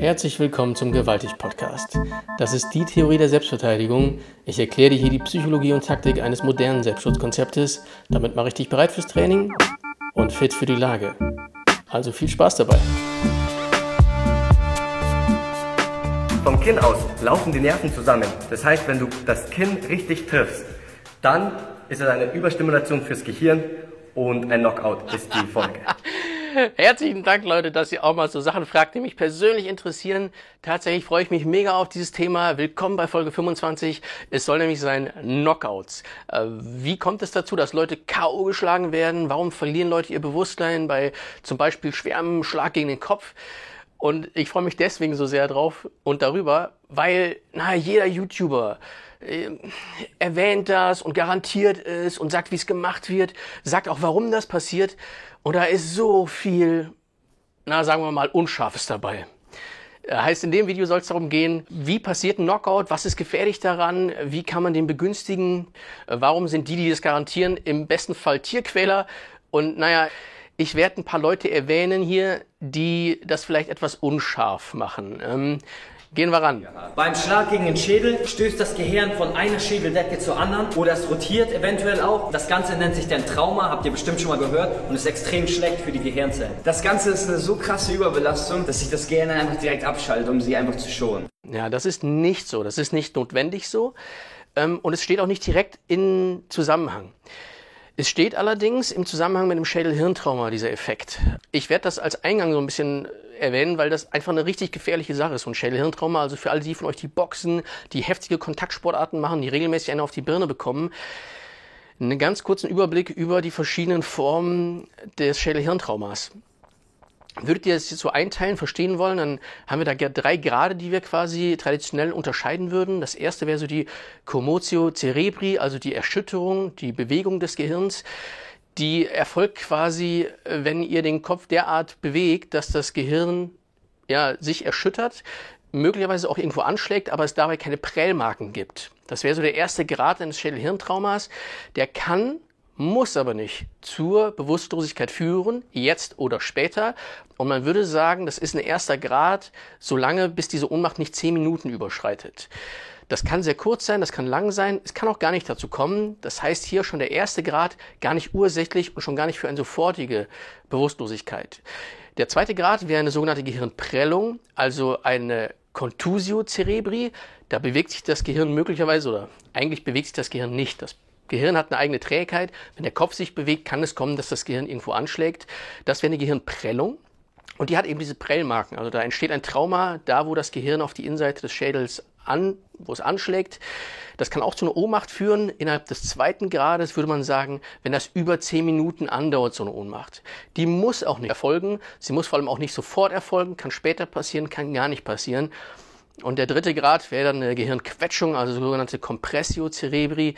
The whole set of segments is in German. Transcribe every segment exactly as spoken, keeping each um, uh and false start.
Herzlich willkommen zum Gewaltig-Podcast. Das ist die Theorie der Selbstverteidigung. Ich erkläre dir hier die Psychologie und Taktik eines modernen Selbstschutzkonzeptes. Damit mache ich dich bereit fürs Training und fit für die Lage. Also viel Spaß dabei. Vom Kinn aus laufen die Nerven zusammen. Das heißt, wenn du das Kinn richtig triffst, dann ist es eine Überstimulation fürs Gehirn und ein Knockout ist die Folge. Herzlichen Dank, Leute, dass ihr auch mal so Sachen fragt, die mich persönlich interessieren. Tatsächlich freue ich mich mega auf dieses Thema. Willkommen bei Folge fünfundzwanzig. Es soll nämlich sein Knockouts. Äh, wie kommt es dazu, dass Leute K O geschlagen werden? Warum verlieren Leute ihr Bewusstsein bei zum Beispiel schwerem Schlag gegen den Kopf? Und ich freue mich deswegen so sehr drauf und darüber, weil na, jeder YouTuber äh, erwähnt das und garantiert es und sagt, wie es gemacht wird, sagt auch, warum das passiert. Und da ist so viel, na sagen wir mal, Unscharfes dabei. Heißt, in dem Video soll es darum gehen, wie passiert ein Knockout, was ist gefährlich daran, wie kann man den begünstigen, warum sind die, die das garantieren, im besten Fall Tierquäler. Und naja, ich werde ein paar Leute erwähnen hier, die das vielleicht etwas unscharf machen. Ähm, gehen wir ran. Beim Schlag gegen den Schädel stößt das Gehirn von einer Schädeldecke zur anderen oder es rotiert eventuell auch. Das Ganze nennt sich dann Trauma, habt ihr bestimmt schon mal gehört, und ist extrem schlecht für die Gehirnzellen. Das Ganze ist eine so krasse Überbelastung, dass sich das Gehirn einfach direkt abschaltet, um sie einfach zu schonen. Ja, das ist nicht so. Das ist nicht notwendig so. Ähm, und es steht auch nicht direkt in Zusammenhang. Es steht allerdings im Zusammenhang mit dem Schädel-Hirn-Trauma, dieser Effekt. Ich werde das als Eingang so ein bisschen erwähnen, weil das einfach eine richtig gefährliche Sache ist. Und Schädel-Hirn-Trauma, also für alle die von euch, die boxen, die heftige Kontaktsportarten machen, die regelmäßig einen auf die Birne bekommen. Einen ganz kurzen Überblick über die verschiedenen Formen des Schädel-Hirn-Traumas. Würdet ihr das jetzt so einteilen, verstehen wollen, dann haben wir da drei Grade, die wir quasi traditionell unterscheiden würden. Das erste wäre so die Commotio Cerebri, also die Erschütterung, die Bewegung des Gehirns. Die erfolgt quasi, wenn ihr den Kopf derart bewegt, dass das Gehirn ja, sich erschüttert, möglicherweise auch irgendwo anschlägt, aber es dabei keine Prellmarken gibt. Das wäre so der erste Grad eines Schädel-Hirn-Traumas. Der kann, muss aber nicht zur Bewusstlosigkeit führen, jetzt oder später. Und man würde sagen, das ist ein erster Grad, solange bis diese Ohnmacht nicht zehn Minuten überschreitet. Das kann sehr kurz sein, das kann lang sein, es kann auch gar nicht dazu kommen. Das heißt hier schon der erste Grad gar nicht ursächlich und schon gar nicht für eine sofortige Bewusstlosigkeit. Der zweite Grad wäre eine sogenannte Gehirnprellung, also eine Contusio Cerebri. Da bewegt sich das Gehirn möglicherweise, oder eigentlich bewegt sich das Gehirn nicht. Das Gehirn hat eine eigene Trägheit. Wenn der Kopf sich bewegt, kann es kommen, dass das Gehirn irgendwo anschlägt. Das wäre eine Gehirnprellung. Und die hat eben diese Prellmarken. Also da entsteht ein Trauma, da wo das Gehirn auf die Innenseite des Schädels an, wo es anschlägt. Das kann auch zu einer Ohnmacht führen. Innerhalb des zweiten Grades würde man sagen, wenn das über zehn Minuten andauert, so eine Ohnmacht. Die muss auch nicht erfolgen. Sie muss vor allem auch nicht sofort erfolgen. Kann später passieren, kann gar nicht passieren. Und der dritte Grad wäre dann eine Gehirnquetschung, also sogenannte Compressio Cerebri.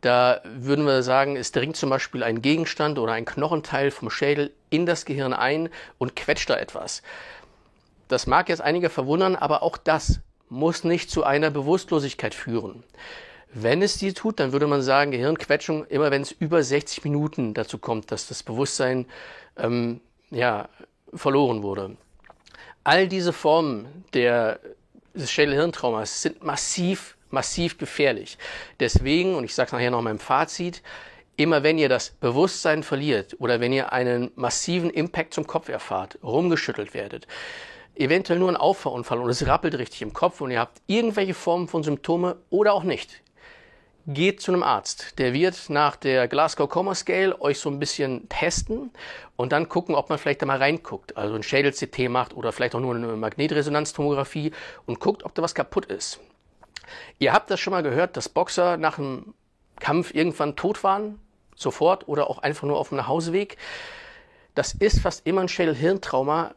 Da würden wir sagen, es dringt zum Beispiel ein Gegenstand oder ein Knochenteil vom Schädel in das Gehirn ein und quetscht da etwas. Das mag jetzt einige verwundern, aber auch das muss nicht zu einer Bewusstlosigkeit führen. Wenn es die tut, dann würde man sagen, Gehirnquetschung, immer wenn es über sechzig Minuten dazu kommt, dass das Bewusstsein ähm, ja, verloren wurde. All diese Formen der, des Schädel-Hirn-Traumas sind massiv massiv gefährlich. Deswegen, und ich sage es nachher noch in meinem Fazit, immer wenn ihr das Bewusstsein verliert oder wenn ihr einen massiven Impact zum Kopf erfahrt, rumgeschüttelt werdet, eventuell nur ein Auffahrunfall und es rappelt richtig im Kopf und ihr habt irgendwelche Formen von Symptome oder auch nicht, geht zu einem Arzt. Der wird nach der Glasgow Coma Scale euch so ein bisschen testen und dann gucken, ob man vielleicht da mal reinguckt. Also ein Schädel-C T macht oder vielleicht auch nur eine Magnetresonanztomographie und guckt, ob da was kaputt ist. Ihr habt das schon mal gehört, dass Boxer nach einem Kampf irgendwann tot waren, sofort oder auch einfach nur auf dem Nachhauseweg. Das ist fast immer ein Schädel-Hirn-Trauma,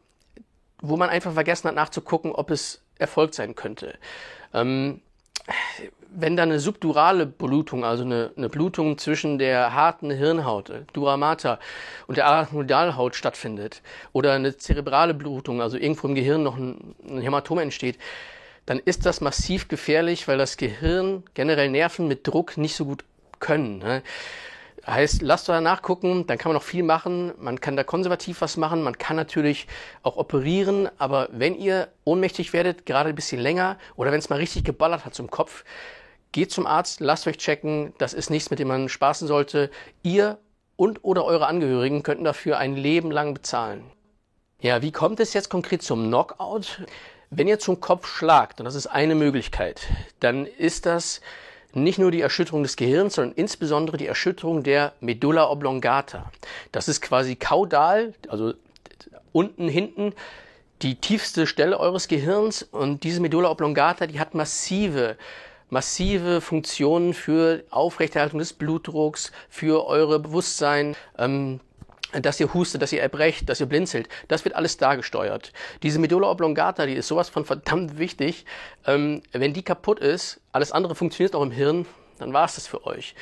wo man einfach vergessen hat nachzugucken, ob es erfolgt sein könnte. Ähm, wenn da eine subdurale Blutung, also eine, eine Blutung zwischen der harten Hirnhaut, Dura mater, und der Arachnoidalhaut stattfindet oder eine zerebrale Blutung, also irgendwo im Gehirn noch ein, ein Hämatom entsteht, dann ist das massiv gefährlich, weil das Gehirn generell Nerven mit Druck nicht so gut können. Heißt, lasst da nachgucken, dann kann man noch viel machen, man kann da konservativ was machen, man kann natürlich auch operieren, aber wenn ihr ohnmächtig werdet, gerade ein bisschen länger oder wenn es mal richtig geballert hat zum Kopf, geht zum Arzt, lasst euch checken, das ist nichts, mit dem man spaßen sollte. Ihr und oder eure Angehörigen könnten dafür ein Leben lang bezahlen. Ja, wie kommt es jetzt konkret zum Knockout? Wenn ihr zum Kopf schlagt, und das ist eine Möglichkeit, dann ist das nicht nur die Erschütterung des Gehirns, sondern insbesondere die Erschütterung der Medulla oblongata. Das ist quasi kaudal, also unten, hinten, die tiefste Stelle eures Gehirns. Und diese Medulla oblongata, die hat massive, massive Funktionen für Aufrechterhaltung des Blutdrucks, für eure Bewusstsein, ähm, dass ihr hustet, dass ihr erbrecht, dass ihr blinzelt, das wird alles da gesteuert. Diese Medulla oblongata, die ist sowas von verdammt wichtig. Ähm, wenn die kaputt ist, alles andere funktioniert auch im Hirn, dann war es das für euch.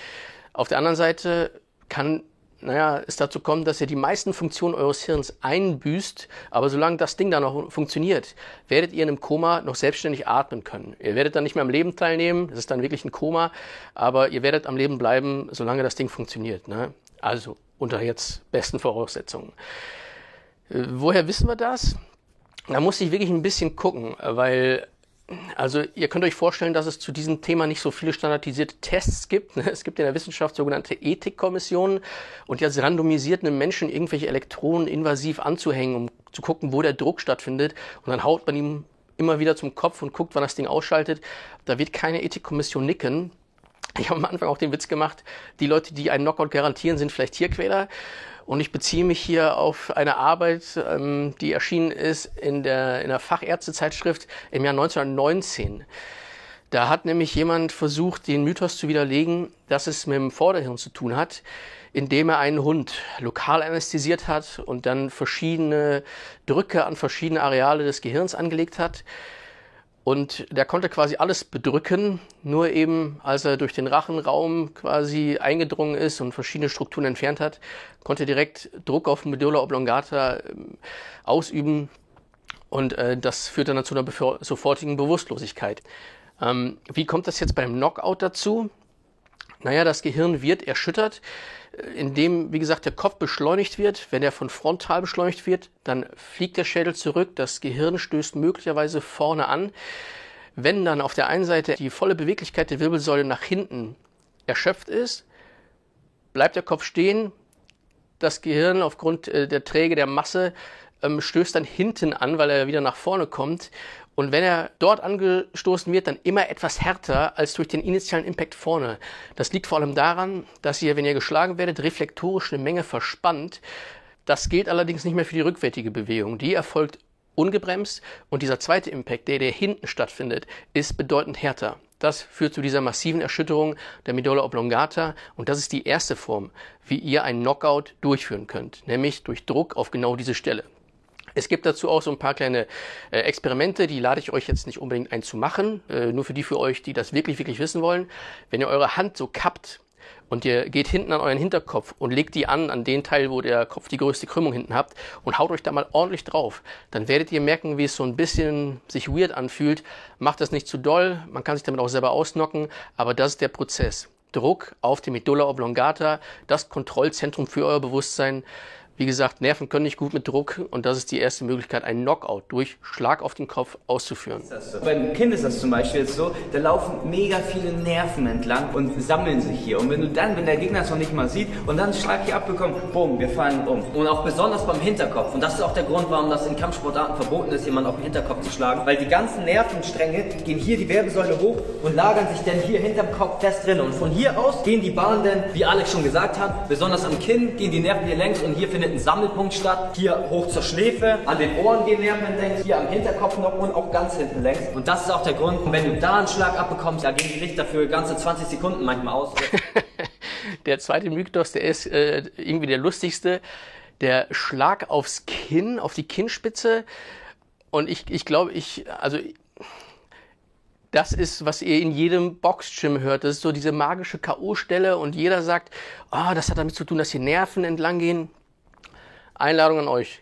Auf der anderen Seite kann naja, es dazu kommt, dass ihr die meisten Funktionen eures Hirns einbüßt, aber solange das Ding da noch funktioniert, werdet ihr in einem Koma noch selbstständig atmen können. Ihr werdet dann nicht mehr am Leben teilnehmen, das ist dann wirklich ein Koma, aber ihr werdet am Leben bleiben, solange das Ding funktioniert, ne? Also unter jetzt besten Voraussetzungen. Woher wissen wir das? Da muss ich wirklich ein bisschen gucken, weil... Also ihr könnt euch vorstellen, dass es zu diesem Thema nicht so viele standardisierte Tests gibt. Es gibt in der Wissenschaft sogenannte Ethikkommissionen und die hat randomisiert einem Menschen irgendwelche Elektronen invasiv anzuhängen, um zu gucken, wo der Druck stattfindet. Und dann haut man ihm immer wieder zum Kopf und guckt, wann das Ding ausschaltet. Da wird keine Ethikkommission nicken. Ich habe am Anfang auch den Witz gemacht, die Leute, die einen Knockout garantieren, sind vielleicht Tierquäler. Und ich beziehe mich hier auf eine Arbeit, ähm, die erschienen ist in der, in der Fachärztezeitschrift im Jahr neunzehnhundertneunzehn. Da hat nämlich jemand versucht, den Mythos zu widerlegen, dass es mit dem Vorderhirn zu tun hat, indem er einen Hund lokal anästhesiert hat und dann verschiedene Drücke an verschiedene Areale des Gehirns angelegt hat. Und der konnte quasi alles bedrücken, nur eben, als er durch den Rachenraum quasi eingedrungen ist und verschiedene Strukturen entfernt hat, konnte direkt Druck auf Medulla oblongata ausüben und äh, das führt dann zu einer sofortigen Bewusstlosigkeit. Ähm, wie kommt das jetzt beim Knockout dazu? Naja, das Gehirn wird erschüttert, indem, wie gesagt, der Kopf beschleunigt wird. Wenn er von frontal beschleunigt wird, dann fliegt der Schädel zurück, das Gehirn stößt möglicherweise vorne an. Wenn dann auf der einen Seite die volle Beweglichkeit der Wirbelsäule nach hinten erschöpft ist, bleibt der Kopf stehen, das Gehirn aufgrund der Träge der Masse stößt dann hinten an, weil er wieder nach vorne kommt. Und wenn er dort angestoßen wird, dann immer etwas härter als durch den initialen Impact vorne. Das liegt vor allem daran, dass ihr, wenn ihr geschlagen werdet, reflektorisch eine Menge verspannt. Das gilt allerdings nicht mehr für die rückwärtige Bewegung. Die erfolgt ungebremst und dieser zweite Impact, der, der hinten stattfindet, ist bedeutend härter. Das führt zu dieser massiven Erschütterung der Medulla oblongata und das ist die erste Form, wie ihr einen Knockout durchführen könnt, nämlich durch Druck auf genau diese Stelle. Es gibt dazu auch so ein paar kleine äh, Experimente, die lade ich euch jetzt nicht unbedingt ein zu machen, äh, nur für die für euch, die das wirklich, wirklich wissen wollen. Wenn ihr eure Hand so kappt und ihr geht hinten an euren Hinterkopf und legt die an, an den Teil, wo der Kopf die größte Krümmung hinten habt und haut euch da mal ordentlich drauf, dann werdet ihr merken, wie es so ein bisschen sich weird anfühlt. Macht das nicht zu doll, man kann sich damit auch selber ausknocken, aber das ist der Prozess. Druck auf die Medulla oblongata, das Kontrollzentrum für euer Bewusstsein. Wie gesagt, Nerven können nicht gut mit Druck und das ist die erste Möglichkeit, einen Knockout durch Schlag auf den Kopf auszuführen. So. Beim Kind ist das zum Beispiel jetzt so, da laufen mega viele Nerven entlang und sammeln sich hier. Und wenn du dann, wenn der Gegner es noch nicht mal sieht und dann einen Schlag hier abbekommt, bumm, wir fallen um. Und auch besonders beim Hinterkopf. Und das ist auch der Grund, warum das in Kampfsportarten verboten ist, jemanden auf den Hinterkopf zu schlagen. Weil die ganzen Nervenstränge gehen hier die Wirbelsäule hoch und lagern sich dann hier hinterm Kopf fest drin. Und von hier aus gehen die Bahnen dann, wie Alex schon gesagt hat, besonders am Kinn gehen die Nerven hier längs und hier findet ein Sammelpunkt statt, hier hoch zur Schläfe, an den Ohren gehen Nerven längs, hier am Hinterkopf noch und auch ganz hinten längs. Und das ist auch der Grund, wenn du da einen Schlag abbekommst, da gehen die Lichter für ganze zwanzig Sekunden manchmal aus. Der zweite Mythos, der ist äh, irgendwie der lustigste, der Schlag aufs Kinn, auf die Kinnspitze. Und ich, ich glaube, ich, also... Das ist, was ihr in jedem Box-Gym hört. Das ist so diese magische K O-Stelle und jeder sagt, ah, das hat damit zu tun, dass hier Nerven entlang gehen. Einladung an euch.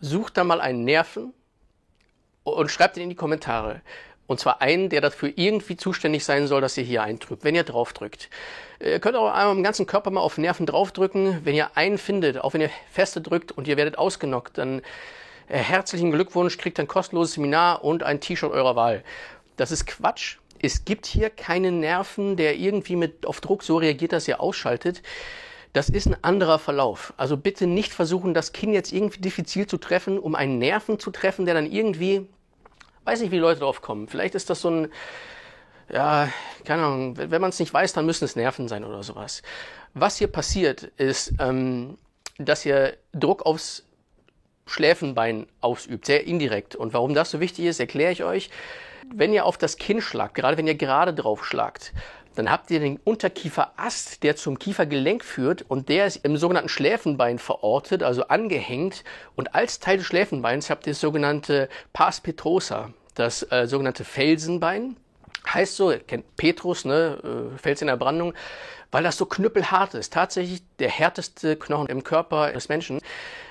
Sucht da mal einen Nerven und schreibt ihn in die Kommentare. Und zwar einen, der dafür irgendwie zuständig sein soll, dass ihr hier eindrückt, wenn ihr drauf drückt. Ihr könnt auch einmal am ganzen Körper mal auf Nerven draufdrücken. Wenn ihr einen findet, auch wenn ihr feste drückt und ihr werdet ausgenockt, dann herzlichen Glückwunsch, kriegt ein kostenloses Seminar und ein T-Shirt eurer Wahl. Das ist Quatsch. Es gibt hier keinen Nerven, der irgendwie mit auf Druck so reagiert, dass ihr ausschaltet. Das ist ein anderer Verlauf. Also bitte nicht versuchen, das Kinn jetzt irgendwie diffizil zu treffen, um einen Nerven zu treffen, der dann irgendwie, weiß nicht, wie Leute drauf kommen. Vielleicht ist das so ein, ja, keine Ahnung, wenn man es nicht weiß, dann müssen es Nerven sein oder sowas. Was hier passiert, ist, ähm, dass ihr Druck aufs Schläfenbein ausübt, sehr indirekt. Und warum das so wichtig ist, erkläre ich euch. Wenn ihr auf das Kinn schlagt, gerade wenn ihr gerade drauf schlagt, dann habt ihr den Unterkieferast, der zum Kiefergelenk führt, und der ist im sogenannten Schläfenbein verortet, also angehängt. Und als Teil des Schläfenbeins habt ihr das sogenannte Pars Petrosa, das äh, sogenannte Felsenbein. Heißt so, ihr kennt Petrus, ne, äh, Fels in der Brandung, weil das so knüppelhart ist. Tatsächlich der härteste Knochen im Körper des Menschen.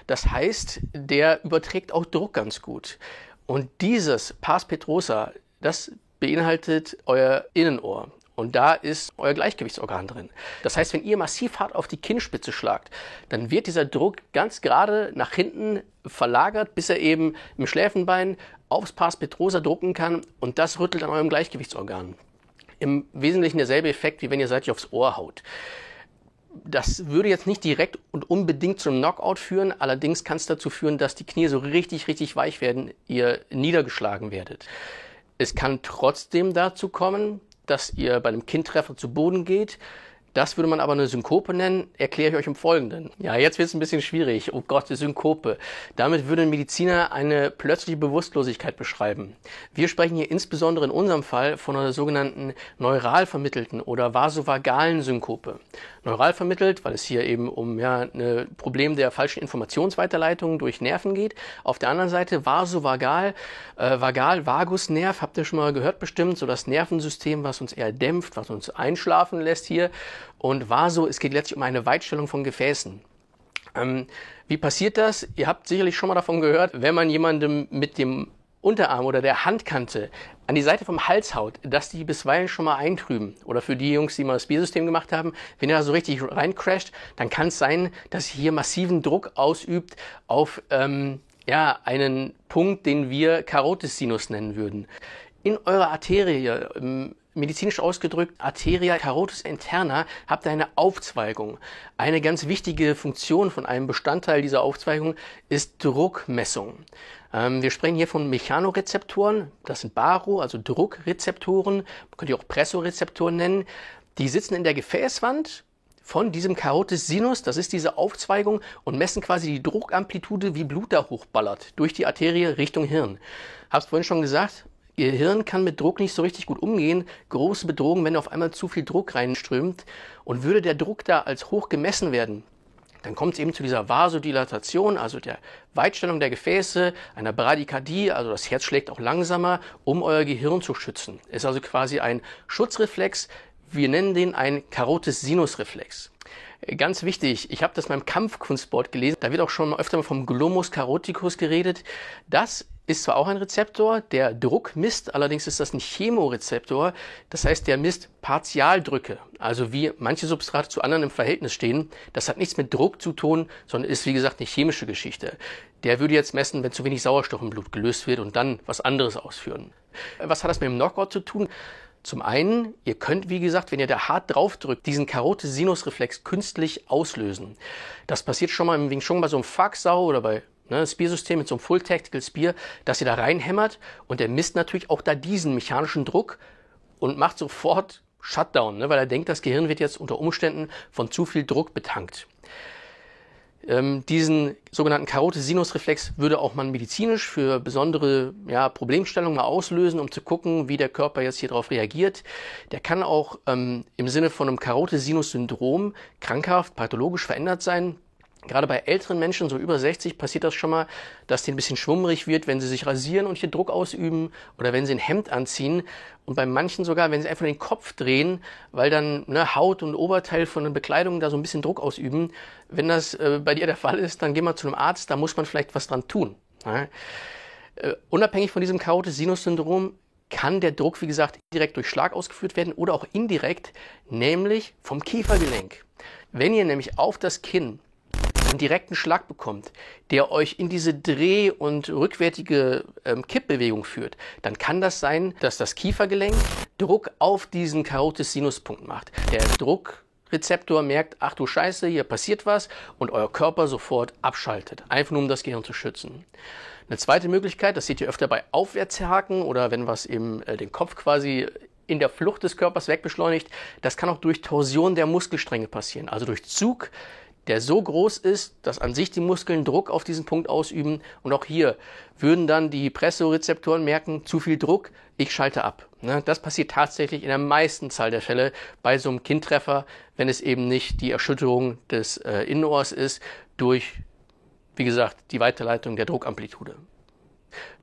Das heißt, der überträgt auch Druck ganz gut. Und dieses Pars Petrosa, das beinhaltet euer Innenohr. Und da ist euer Gleichgewichtsorgan drin. Das heißt, wenn ihr massiv hart auf die Kinnspitze schlagt, dann wird dieser Druck ganz gerade nach hinten verlagert, bis er eben im Schläfenbein aufs Pars Petrosa drucken kann. Und das rüttelt an eurem Gleichgewichtsorgan. Im Wesentlichen derselbe Effekt, wie wenn ihr seitlich aufs Ohr haut. Das würde jetzt nicht direkt und unbedingt zum Knockout führen. Allerdings kann es dazu führen, dass die Knie so richtig, richtig weich werden, ihr niedergeschlagen werdet. Es kann trotzdem dazu kommen, dass ihr bei einem Kinntreffer zu Boden geht. Das würde man aber eine Synkope nennen, erkläre ich euch im Folgenden. Ja, jetzt wird es ein bisschen schwierig. Oh Gott, die Synkope. Damit würde ein Mediziner eine plötzliche Bewusstlosigkeit beschreiben. Wir sprechen hier insbesondere in unserem Fall von einer sogenannten neuralvermittelten oder vasovagalen Synkope. Neural vermittelt, weil es hier eben um ja, ein Problem der falschen Informationsweiterleitung durch Nerven geht. Auf der anderen Seite vasovagal, äh, vagal, Vagusnerv, habt ihr schon mal gehört bestimmt, so das Nervensystem, was uns eher dämpft, was uns einschlafen lässt hier. Und Vaso, es geht letztlich um eine Weitstellung von Gefäßen. Ähm, wie passiert das? Ihr habt sicherlich schon mal davon gehört, wenn man jemandem mit dem Unterarm oder der Handkante an die Seite vom Hals haut, dass die bisweilen schon mal eintrüben. Oder für die Jungs, die mal das Biersystem gemacht haben, wenn ihr da so richtig reincrasht, dann kann es sein, dass ihr hier massiven Druck ausübt auf ähm, ja, einen Punkt, den wir Carotis sinus nennen würden. In eurer Arterie, im medizinisch ausgedrückt, Arteria carotis interna, habt ihr eine Aufzweigung. Eine ganz wichtige Funktion von einem Bestandteil dieser Aufzweigung ist Druckmessung. Ähm, wir sprechen hier von Mechanorezeptoren, das sind Baro, also Druckrezeptoren, man könnte die auch Pressorezeptoren nennen. Die sitzen in der Gefäßwand von diesem Carotis sinus, das ist diese Aufzweigung, und messen quasi die Druckamplitude, wie Blut da hochballert, durch die Arterie Richtung Hirn. Hab's vorhin schon gesagt, ihr Hirn kann mit Druck nicht so richtig gut umgehen. Große Bedrohung, wenn auf einmal zu viel Druck reinströmt. Und würde der Druck da als hoch gemessen werden, dann kommt es eben zu dieser Vasodilatation, also der Weitstellung der Gefäße, einer Bradykardie, also das Herz schlägt auch langsamer, um euer Gehirn zu schützen. Ist also quasi ein Schutzreflex. Wir nennen den einen Carotissinusreflex. Ganz wichtig, ich habe das beim Kampfkunstsport gelesen, da wird auch schon öfter mal vom Glomus caroticus geredet. Das ist zwar auch ein Rezeptor, der Druck misst, allerdings ist das ein Chemorezeptor, das heißt, der misst Partialdrücke, also wie manche Substrate zu anderen im Verhältnis stehen. Das hat nichts mit Druck zu tun, sondern ist, wie gesagt, eine chemische Geschichte. Der würde jetzt messen, wenn zu wenig Sauerstoff im Blut gelöst wird und dann was anderes ausführen. Was hat das mit dem Knockout zu tun? Zum einen, ihr könnt, wie gesagt, wenn ihr da hart drauf drückt, diesen Karotis-Sinus-Reflex künstlich auslösen. Das passiert schon mal im Wing Chun bei so einem Faxau oder bei ne, Spear-System mit so einem Full-Tactical-Spear, dass ihr da reinhämmert, und der misst natürlich auch da diesen mechanischen Druck und macht sofort Shutdown, ne, weil er denkt, das Gehirn wird jetzt unter Umständen von zu viel Druck betankt. Ähm, diesen sogenannten Karotis-Sinus-Reflex würde auch man medizinisch für besondere ja, Problemstellungen mal auslösen, um zu gucken, wie der Körper jetzt hier drauf reagiert. Der kann auch ähm, im Sinne von einem Karotis-Sinus-Syndrom krankhaft, pathologisch verändert sein. Gerade bei älteren Menschen, so über sechzig, passiert das schon mal, dass denen ein bisschen schwummrig wird, wenn sie sich rasieren und hier Druck ausüben oder wenn sie ein Hemd anziehen. Und bei manchen sogar, wenn sie einfach den Kopf drehen, weil dann ne, Haut und Oberteil von den Bekleidungen da so ein bisschen Druck ausüben. Wenn das äh, bei dir der Fall ist, dann geh mal zu einem Arzt, da muss man vielleicht was dran tun. Ne? Äh, unabhängig von diesem Karotis-Sinus-Syndrom kann der Druck, wie gesagt, direkt durch Schlag ausgeführt werden oder auch indirekt, nämlich vom Kiefergelenk. Wenn ihr nämlich auf das Kinn einen direkten Schlag bekommt, der euch in diese Dreh- und rückwärtige ähm, Kippbewegung führt, dann kann das sein, dass das Kiefergelenk Druck auf diesen Karotis-Sinus-Punkt macht. Der Druckrezeptor merkt, ach du Scheiße, hier passiert was, und euer Körper sofort abschaltet, einfach nur um das Gehirn zu schützen. Eine zweite Möglichkeit, das seht ihr öfter bei Aufwärtshaken oder wenn was eben äh, den Kopf quasi in der Flucht des Körpers wegbeschleunigt, das kann auch durch Torsion der Muskelstränge passieren, also durch Zug, der so groß ist, dass an sich die Muskeln Druck auf diesen Punkt ausüben. Und auch hier würden dann die Pressorezeptoren merken, zu viel Druck, ich schalte ab. Das passiert tatsächlich in der meisten Zahl der Fälle bei so einem Kindtreffer, wenn es eben nicht die Erschütterung des äh, Innenohrs ist durch, wie gesagt, die Weiterleitung der Druckamplitude.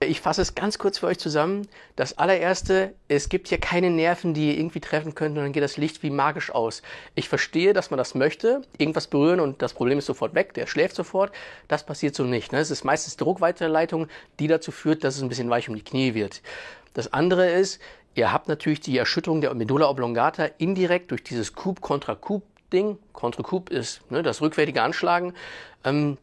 Ich fasse es ganz kurz für euch zusammen. Das allererste, es gibt hier keine Nerven, die irgendwie treffen könnten, und dann geht das Licht wie magisch aus. Ich verstehe, dass man das möchte, irgendwas berühren und das Problem ist sofort weg, der schläft sofort. Das passiert so nicht. Ne? Es ist meistens Druckweiterleitung, die dazu führt, dass es ein bisschen weich um die Knie wird. Das andere ist, ihr habt natürlich die Erschütterung der Medulla oblongata indirekt durch dieses Coup-Contra-Coup-Ding. Contra-Coup ist, ne, das rückwärtige Anschlagen. Ähm,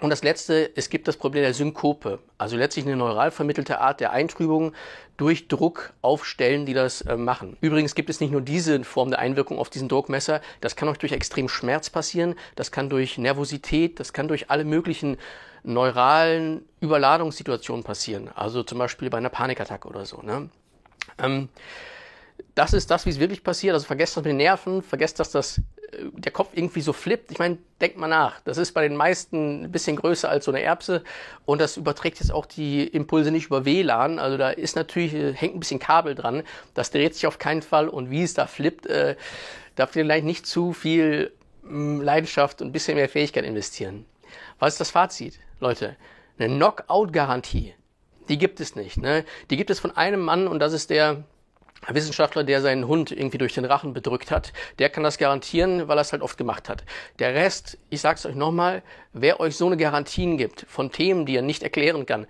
Und das Letzte, es gibt das Problem der Synkope, also letztlich eine neural vermittelte Art der Eintrübung durch Druck auf Stellen, die das äh, machen. Übrigens gibt es nicht nur diese Form der Einwirkung auf diesen Druckmesser, das kann auch durch extremen Schmerz passieren, das kann durch Nervosität, das kann durch alle möglichen neuralen Überladungssituationen passieren, also zum Beispiel bei einer Panikattacke oder so, ne? Ähm, das ist das, wie es wirklich passiert, also vergesst das mit den Nerven, vergesst, dass das der Kopf irgendwie so flippt. Ich meine, denkt mal nach. Das ist bei den meisten ein bisschen größer als so eine Erbse. Und das überträgt jetzt auch die Impulse nicht über W LAN. Also da ist natürlich, hängt ein bisschen Kabel dran. Das dreht sich auf keinen Fall. Und wie es da flippt, äh, da vielleicht nicht zu viel mh, Leidenschaft und ein bisschen mehr Fähigkeit investieren. Was ist das Fazit, Leute? Eine Knockout-Garantie, die gibt es nicht. Ne? Die gibt es von einem Mann, und das ist der Ein Wissenschaftler, der seinen Hund irgendwie durch den Rachen bedrückt hat, der kann das garantieren, weil er es halt oft gemacht hat. Der Rest, ich sag's euch nochmal, wer euch so eine Garantien gibt von Themen, die er nicht erklären kann,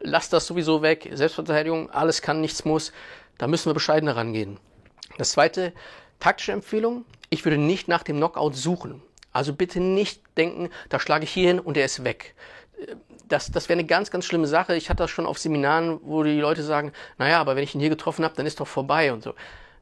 lasst das sowieso weg. Selbstverteidigung, alles kann, nichts muss. Da müssen wir bescheidener rangehen. Das zweite, taktische Empfehlung. Ich würde nicht nach dem Knockout suchen. Also bitte nicht denken, da schlage ich hier hin und er ist weg. Das, das wäre eine ganz, ganz schlimme Sache. Ich hatte das schon auf Seminaren, wo die Leute sagen, naja, aber wenn ich ihn hier getroffen habe, dann ist doch vorbei und so.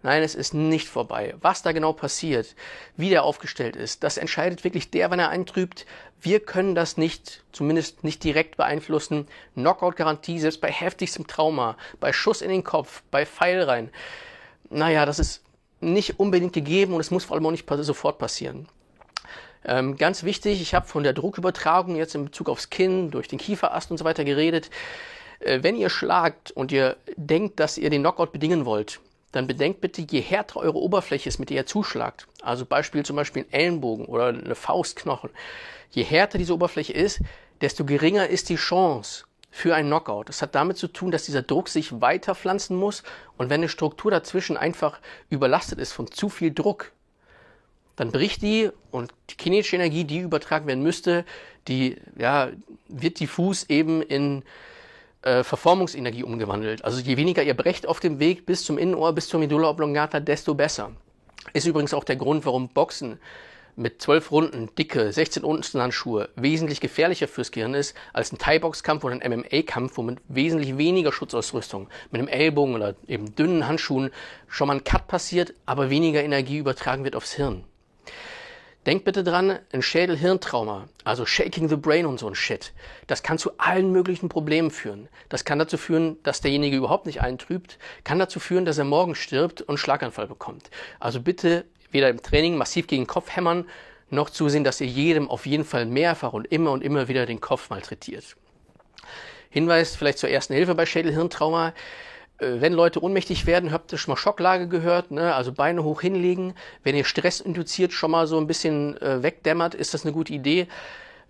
Nein, es ist nicht vorbei. Was da genau passiert, wie der aufgestellt ist, das entscheidet wirklich der, wenn er eintrübt. Wir können das nicht, zumindest nicht direkt beeinflussen. Knockout-Garantie, selbst bei heftigstem Trauma, bei Schuss in den Kopf, bei Pfeil rein. Naja, das ist nicht unbedingt gegeben und es muss vor allem auch nicht sofort passieren. Ähm, ganz wichtig, ich habe von der Druckübertragung jetzt in Bezug aufs Kinn, durch den Kieferast und so weiter geredet. Äh, wenn ihr schlagt und ihr denkt, dass ihr den Knockout bedingen wollt, dann bedenkt bitte, je härter eure Oberfläche ist, mit der ihr zuschlagt, also Beispiel zum Beispiel ein Ellenbogen oder eine Faustknochen, je härter diese Oberfläche ist, desto geringer ist die Chance für einen Knockout. Das hat damit zu tun, dass dieser Druck sich weiter pflanzen muss, und wenn eine Struktur dazwischen einfach überlastet ist von zu viel Druck, dann bricht die, und die kinetische Energie, die übertragen werden müsste, die ja, wird diffus eben in äh, Verformungsenergie umgewandelt. Also je weniger ihr brecht auf dem Weg bis zum Innenohr, bis zur Medulla oblongata, desto besser. Ist übrigens auch der Grund, warum Boxen mit zwölf Runden, dicke, sechzehn Unzenhandschuhe wesentlich gefährlicher fürs Gehirn ist als ein Thai-Box-Kampf oder ein M M A-Kampf, wo mit wesentlich weniger Schutzausrüstung, mit einem Ellbogen oder eben dünnen Handschuhen schon mal ein Cut passiert, aber weniger Energie übertragen wird aufs Hirn. Denkt bitte dran, ein Schädel-Hirn-Trauma, also Shaking the Brain und so ein Shit, das kann zu allen möglichen Problemen führen. Das kann dazu führen, dass derjenige überhaupt nicht eintrübt, kann dazu führen, dass er morgen stirbt und Schlaganfall bekommt. Also bitte weder im Training massiv gegen den Kopf hämmern, noch zusehen, dass ihr jedem auf jeden Fall mehrfach und immer und immer wieder den Kopf malträtiert. Hinweis vielleicht zur ersten Hilfe bei Schädel-Hirn-Trauma. Wenn Leute ohnmächtig werden, habt ihr schon mal Schocklage gehört, ne? Also Beine hoch hinlegen. Wenn ihr Stress induziert, schon mal so ein bisschen äh, wegdämmert, ist das eine gute Idee.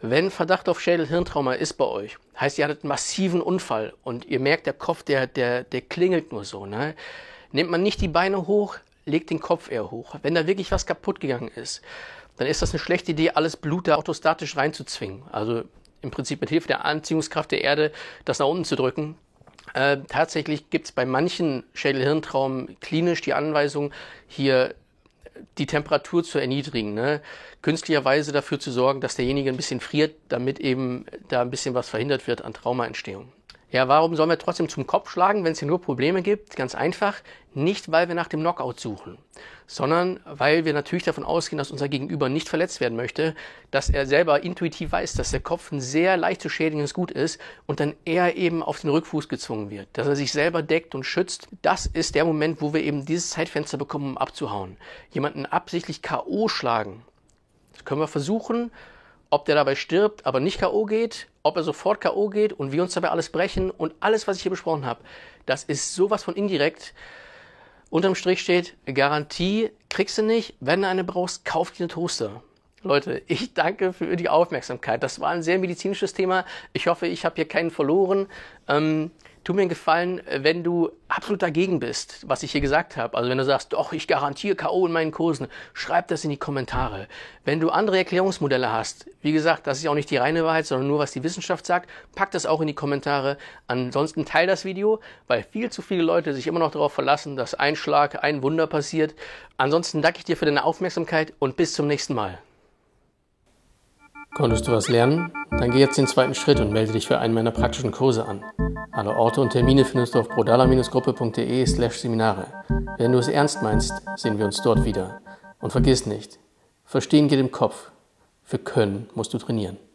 Wenn Verdacht auf Schädel-Hirntrauma ist bei euch, heißt, ihr hattet einen massiven Unfall und ihr merkt, der Kopf, der, der, der klingelt nur so, ne? Nehmt man nicht die Beine hoch, legt den Kopf eher hoch. Wenn da wirklich was kaputt gegangen ist, dann ist das eine schlechte Idee, alles Blut da autostatisch reinzuzwingen. Also im Prinzip mit Hilfe der Anziehungskraft der Erde das nach unten zu drücken. Äh, tatsächlich gibt es bei manchen Schädel-Hirn-Traumen klinisch die Anweisung, hier die Temperatur zu erniedrigen, ne? Künstlicherweise dafür zu sorgen, dass derjenige ein bisschen friert, damit eben da ein bisschen was verhindert wird an Traumaentstehung. Ja, warum sollen wir trotzdem zum Kopf schlagen, wenn es hier nur Probleme gibt? Ganz einfach, nicht weil wir nach dem Knockout suchen, sondern weil wir natürlich davon ausgehen, dass unser Gegenüber nicht verletzt werden möchte, dass er selber intuitiv weiß, dass der Kopf ein sehr leicht zu schädigendes Gut ist und dann eher eben auf den Rückfuß gezwungen wird, dass er sich selber deckt und schützt. Das ist der Moment, wo wir eben dieses Zeitfenster bekommen, um abzuhauen. Jemanden absichtlich K O schlagen, das können wir versuchen. Ob der dabei stirbt, aber nicht K O geht, ob er sofort K O geht und wir uns dabei alles brechen und alles, was ich hier besprochen habe, das ist sowas von indirekt. Unterm Strich steht, Garantie kriegst du nicht, wenn du eine brauchst, kauf dir einen Toaster. Leute, ich danke für die Aufmerksamkeit. Das war ein sehr medizinisches Thema. Ich hoffe, ich habe hier keinen verloren. Ähm, tu mir einen Gefallen, wenn du absolut dagegen bist, was ich hier gesagt habe. Also wenn du sagst, doch, ich garantiere K O in meinen Kursen, schreib das in die Kommentare. Wenn du andere Erklärungsmodelle hast, wie gesagt, das ist ja auch nicht die reine Wahrheit, sondern nur, was die Wissenschaft sagt, pack das auch in die Kommentare. Ansonsten teil das Video, weil viel zu viele Leute sich immer noch darauf verlassen, dass ein Schlag, ein Wunder passiert. Ansonsten danke ich dir für deine Aufmerksamkeit und bis zum nächsten Mal. Konntest du was lernen? Dann geh jetzt den zweiten Schritt und melde dich für einen meiner praktischen Kurse an. Alle Orte und Termine findest du auf brodala-gruppe.de slash Seminare. Wenn du es ernst meinst, sehen wir uns dort wieder. Und vergiss nicht, Verstehen geht im Kopf. Für Können musst du trainieren.